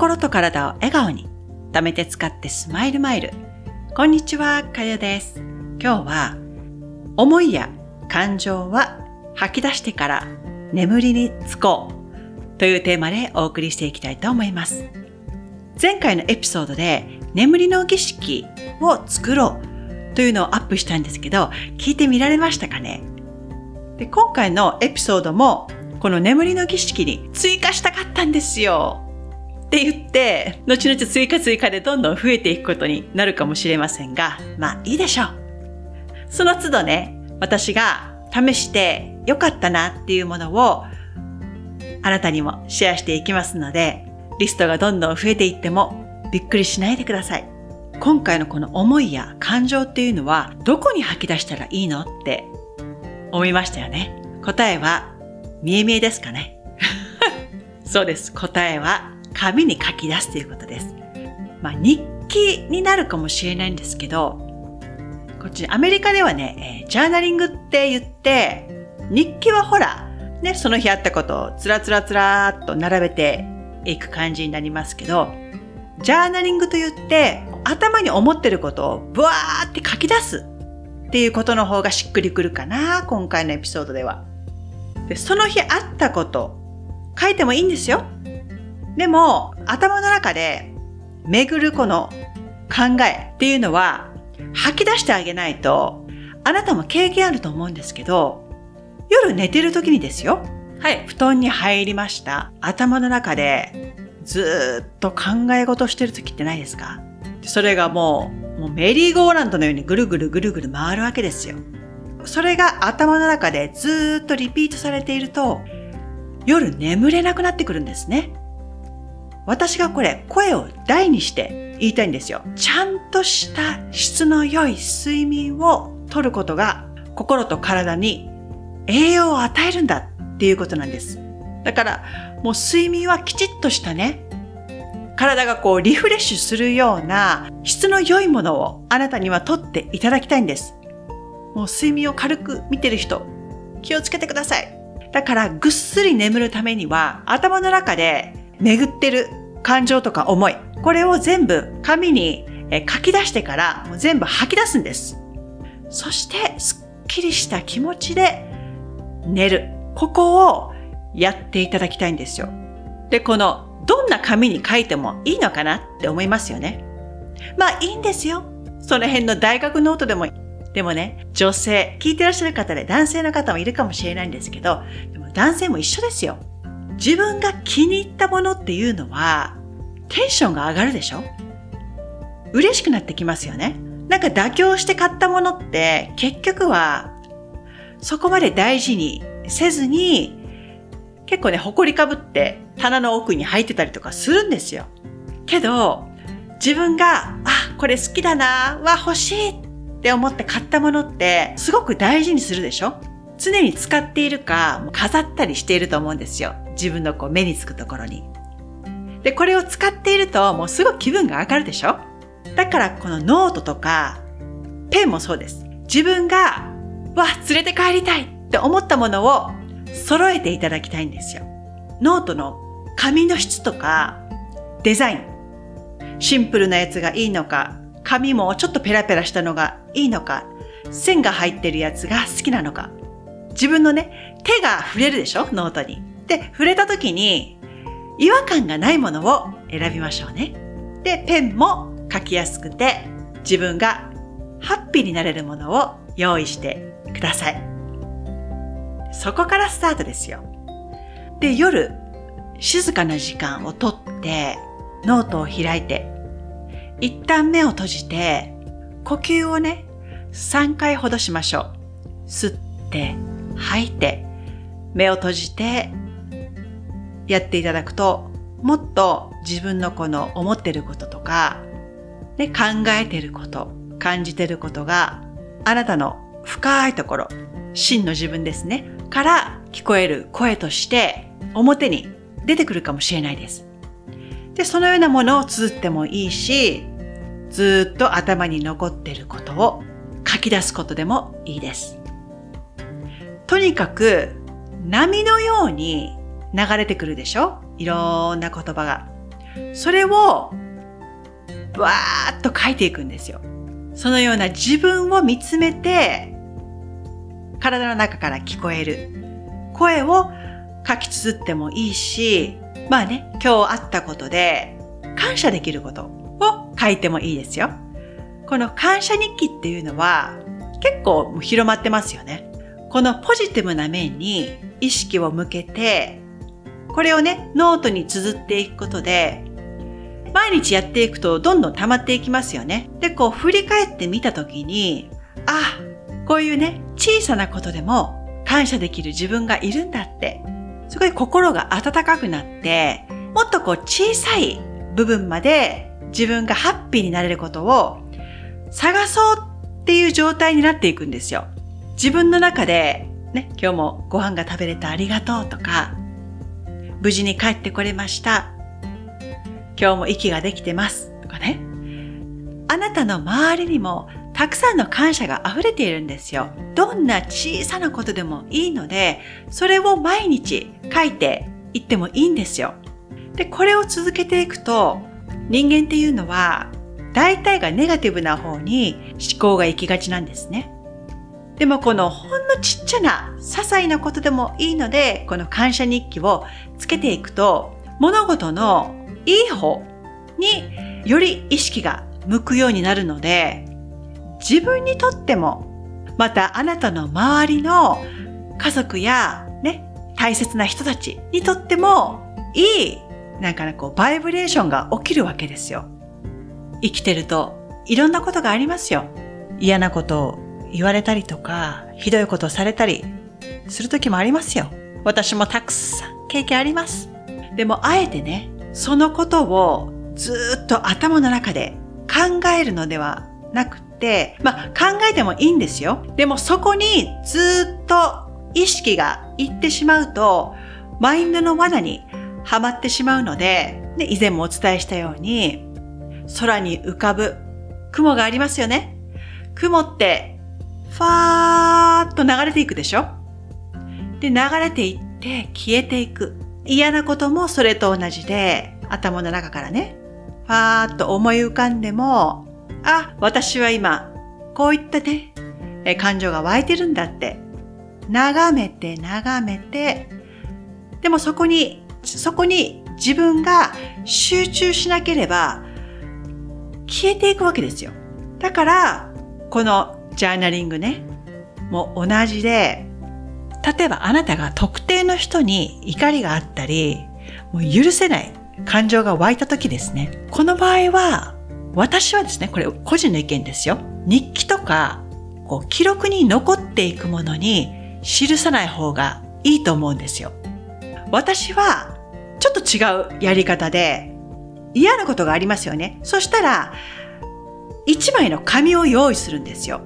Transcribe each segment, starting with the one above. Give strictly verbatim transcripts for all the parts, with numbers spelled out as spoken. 心と体を笑顔に貯めて使ってスマイルマイル。こんにちは、かゆです。今日は思いや感情は吐き出してから眠りにつこうというテーマでお送りしていきたいと思います。前回のエピソードで眠りの儀式を作ろうというのをアップしたんですけど、聞いてみられましたかね。で、今回のエピソードもこの眠りの儀式に追加したかったんですよって言って、後々追加追加でどんどん増えていくことになるかもしれませんが、まあいいでしょう。その都度ね、私が試して良かったなっていうものをあなたにもシェアしていきますので、リストがどんどん増えていってもびっくりしないでください。今回のこの思いや感情っていうのはどこに吐き出したらいいのって思いましたよね。答えは見え見えですかね。そうです。答えは紙に書き出すということです。まあ、日記になるかもしれないんですけど、こっちアメリカではね、ジャーナリングって言って、日記はほらね、その日あったことをつらつらつらーっと並べていく感じになりますけど、ジャーナリングと言って頭に思ってることをブワーって書き出すっていうことの方がしっくりくるかな、今回のエピソードでは。で、その日あったこと書いてもいいんですよ。でも頭の中で巡るこの考えっていうのは吐き出してあげないと、あなたも経験あると思うんですけど、夜寝てる時にですよ。はい、布団に入りました。頭の中でずっと考え事してる時ってないですか？それがもう、もうメリーゴーランドのようにぐるぐるぐるぐる回るわけですよ。それが頭の中でずっとリピートされていると、夜眠れなくなってくるんですね。私がこれ、声を大にして言いたいんですよ。ちゃんとした質の良い睡眠をとることが、心と体に栄養を与えるんだっていうことなんです。だから、もう睡眠はきちっとしたね、体がこうリフレッシュするような質の良いものをあなたにはとっていただきたいんです。もう睡眠を軽く見てる人、気をつけてください。だからぐっすり眠るためには、頭の中で巡ってる感情とか思い、これを全部紙に書き出してからもう全部吐き出すんです。そしてすっきりした気持ちで寝る。ここをやっていただきたいんですよ。で、このどんな紙に書いてもいいのかなって思いますよね。まあいいんですよ。その辺の大学ノートでも。でもね、女性、聞いてらっしゃる方で男性の方もいるかもしれないんですけど、でも男性も一緒ですよ。自分が気に入ったものっていうのはテンションが上がるでしょ。嬉しくなってきますよね。なんか妥協して買ったものって結局はそこまで大事にせずに、結構ね、埃かぶって棚の奥に入ってたりとかするんですよ。けど自分があ、これ好きだな、わ、欲しいって思って買ったものってすごく大事にするでしょ。常に使っているか飾ったりしていると思うんですよ。自分のこう目につくところに。で、これを使っているともうすごく気分が上がるでしょ。だからこのノートとかペンもそうです。自分がわ、連れて帰りたいって思ったものを揃えていただきたいんですよ。ノートの紙の質とかデザイン、シンプルなやつがいいのか、紙もちょっとペラペラしたのがいいのか、線が入ってるやつが好きなのか。自分のね、手が触れるでしょ、ノートに。で、触れた時に違和感がないものを選びましょうね。で、ペンも書きやすくて自分がハッピーになれるものを用意してください。そこからスタートですよ。で、夜静かな時間をとってノートを開いて、一旦目を閉じて呼吸をね、さんかいほどしましょう。吸って吐いて目を閉じてやっていただくと、もっと自分のこの思ってることとか、ね、考えてること、感じてることがあなたの深いところ、真の自分ですね、から聞こえる声として表に出てくるかもしれないです。で、そのようなものを綴ってもいいし、ずっと頭に残ってることを書き出すことでもいいです。とにかく波のように流れてくるでしょ、いろんな言葉が。それをわーっと書いていくんですよ。そのような自分を見つめて、体の中から聞こえる声を書き綴ってもいいし、まあね、今日あったことで感謝できることを書いてもいいですよ。この感謝日記っていうのは結構広まってますよね。このポジティブな面に意識を向けて、これをね、ノートに綴っていくことで、毎日やっていくとどんどん溜まっていきますよね。で、こう振り返ってみたときに、あ、こういうね、小さなことでも感謝できる自分がいるんだって、すごい心が温かくなって、もっとこう小さい部分まで自分がハッピーになれることを探そうっていう状態になっていくんですよ。自分の中で、ね、今日もご飯が食べれてありがとうとか、無事に帰ってこれました。今日も息ができてますとかね。あなたの周りにもたくさんの感謝が溢れているんですよ。どんな小さなことでもいいので、それを毎日書いていってもいいんですよ。で、これを続けていくと、人間っていうのは大体がネガティブな方に思考が行きがちなんですね。でもこのほんのちっちゃな些細なことでもいいので、この感謝日記をつけていくと、物事のいい方により意識が向くようになるので、自分にとっても、またあなたの周りの家族やね、大切な人たちにとってもいい、なんかこうバイブレーションが起きるわけですよ。生きてるといろんなことがありますよ。嫌なことを言われたりとか、ひどいことをされたりする時もありますよ。私もたくさん経験あります。でもあえてね、そのことをずっと頭の中で考えるのではなくて、まあ考えてもいいんですよ。でもそこにずっと意識がいってしまうと、マインドの罠にはまってしまうので、で、以前もお伝えしたように、空に浮かぶ雲がありますよね。雲ってファーっと流れていくでしょ。で、流れていって消えていく。嫌なこともそれと同じで、頭の中からね、ファーっと思い浮かんでも、あ、私は今、こういったね、え感情が湧いてるんだって、眺めて眺めて、でもそこに、そこに自分が集中しなければ、消えていくわけですよ。だから、このジャーナリングね、もう同じで、例えばあなたが特定の人に怒りがあったり、もう許せない感情が湧いた時ですね。この場合は、私はですね、これ個人の意見ですよ。日記とか、こう記録に残っていくものに記さない方がいいと思うんですよ。私は、ちょっと違うやり方で、嫌なことがありますよね。そしたら、一枚の紙を用意するんですよ。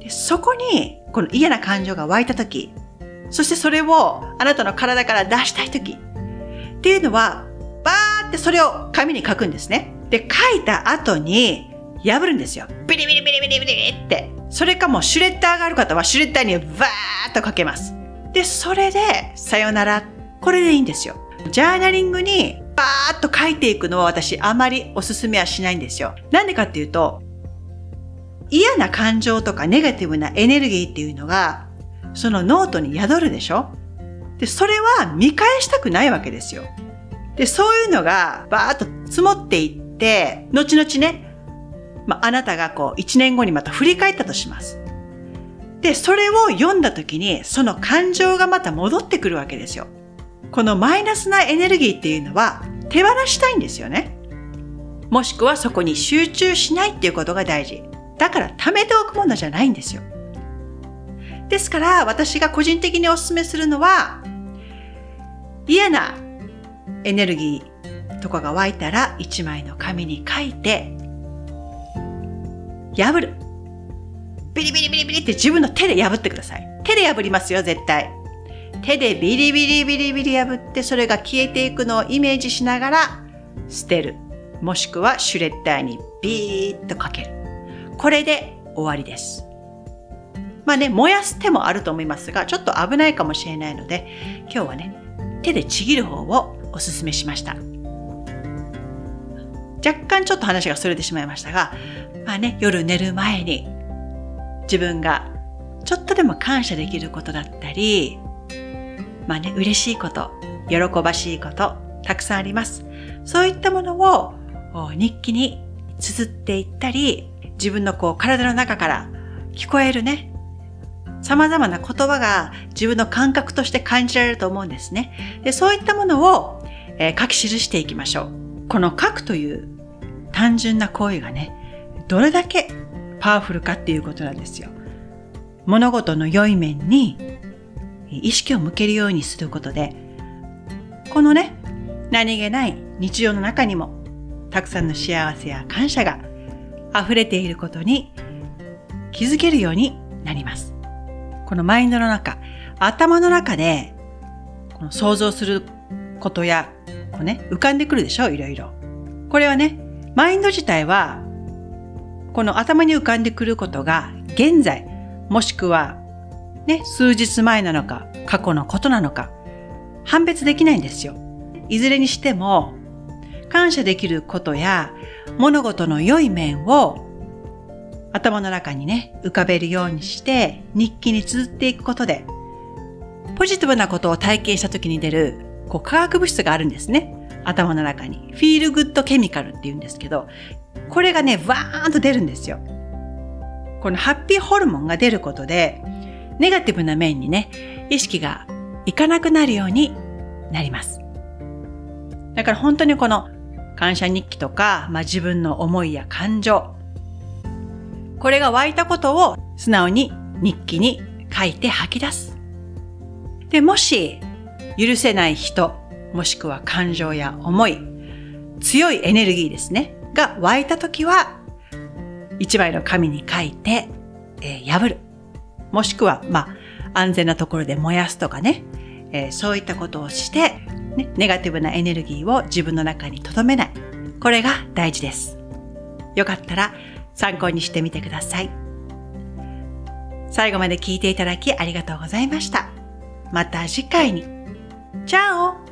で、そこに、この嫌な感情が湧いたとき、そしてそれをあなたの体から出したいときっていうのは、バーってそれを紙に書くんですね。で、書いた後に破るんですよ。ビリビリビリビリビリって。それかもうシュレッダーがある方はシュレッダーにバーっとかけます。で、それでさよなら。これでいいんですよ。ジャーナリングにバーっと書いていくのは私あまりおすすめはしないんですよ。なんでかっていうと、嫌な感情とかネガティブなエネルギーっていうのがそのノートに宿るでしょ。で、それは見返したくないわけですよ。で、そういうのがバーっと積もっていって、後々ね、まあ、あなたがこう一年後にまた振り返ったとします。で、それを読んだ時にその感情がまた戻ってくるわけですよ。このマイナスなエネルギーっていうのは手放したいんですよね。もしくはそこに集中しないっていうことが大事。だから貯めておくものじゃないんですよ。ですから私が個人的にお勧めするのは、嫌なエネルギーとかが湧いたら一枚の紙に書いて破る。ビリビリビリビリって自分の手で破ってください。手で破りますよ、絶対。手でビリビリビリビリ破って、それが消えていくのをイメージしながら捨てる。もしくはシュレッダーにビーッとかける。これで終わりです。まあね、燃やす手もあると思いますが、ちょっと危ないかもしれないので、今日はね、手でちぎる方をおすすめしました。若干ちょっと話が逸れてしまいましたが、まあね、夜寝る前に自分がちょっとでも感謝できることだったり、まあね、嬉しいこと、喜ばしいこと、たくさんあります。そういったものを日記に綴っていったり、自分のこう体の中から聞こえるね、様々な言葉が自分の感覚として感じられると思うんですね。で、そういったものを、えー、書き記していきましょう。この書くという単純な行為がね、どれだけパワフルかっていうことなんですよ。物事の良い面に意識を向けるようにすることで、このね、何気ない日常の中にもたくさんの幸せや感謝が溢れていることに気づけるようになります。このマインドの中、頭の中でこの想像することやこう、ね、浮かんでくるでしょ、いろいろ。これはね、マインド自体はこの頭に浮かんでくることが現在、もしくは、ね、数日前なのか過去のことなのか判別できないんですよ。いずれにしても感謝できることや物事の良い面を頭の中にね、浮かべるようにして日記に綴っていくことで、ポジティブなことを体験した時に出るこう化学物質があるんですね。頭の中にフィールグッドケミカルって言うんですけど、これがね、わーんと出るんですよ。このハッピーホルモンが出ることで、ネガティブな面にね、意識がいかなくなるようになります。だから本当にこの感謝日記とか、まあ、自分の思いや感情、これが湧いたことを素直に日記に書いて吐き出す。で、もし許せない人、もしくは感情や思い、強いエネルギーですね、が湧いたときは、一枚の紙に書いて、えー、破る。もしくは、まあ、安全なところで燃やすとかね、えー、そういったことをして、ね、ネガティブなエネルギーを自分の中に留めない。これが大事です。よかったら参考にしてみてください。最後まで聞いていただきありがとうございました。また次回に。チャオ。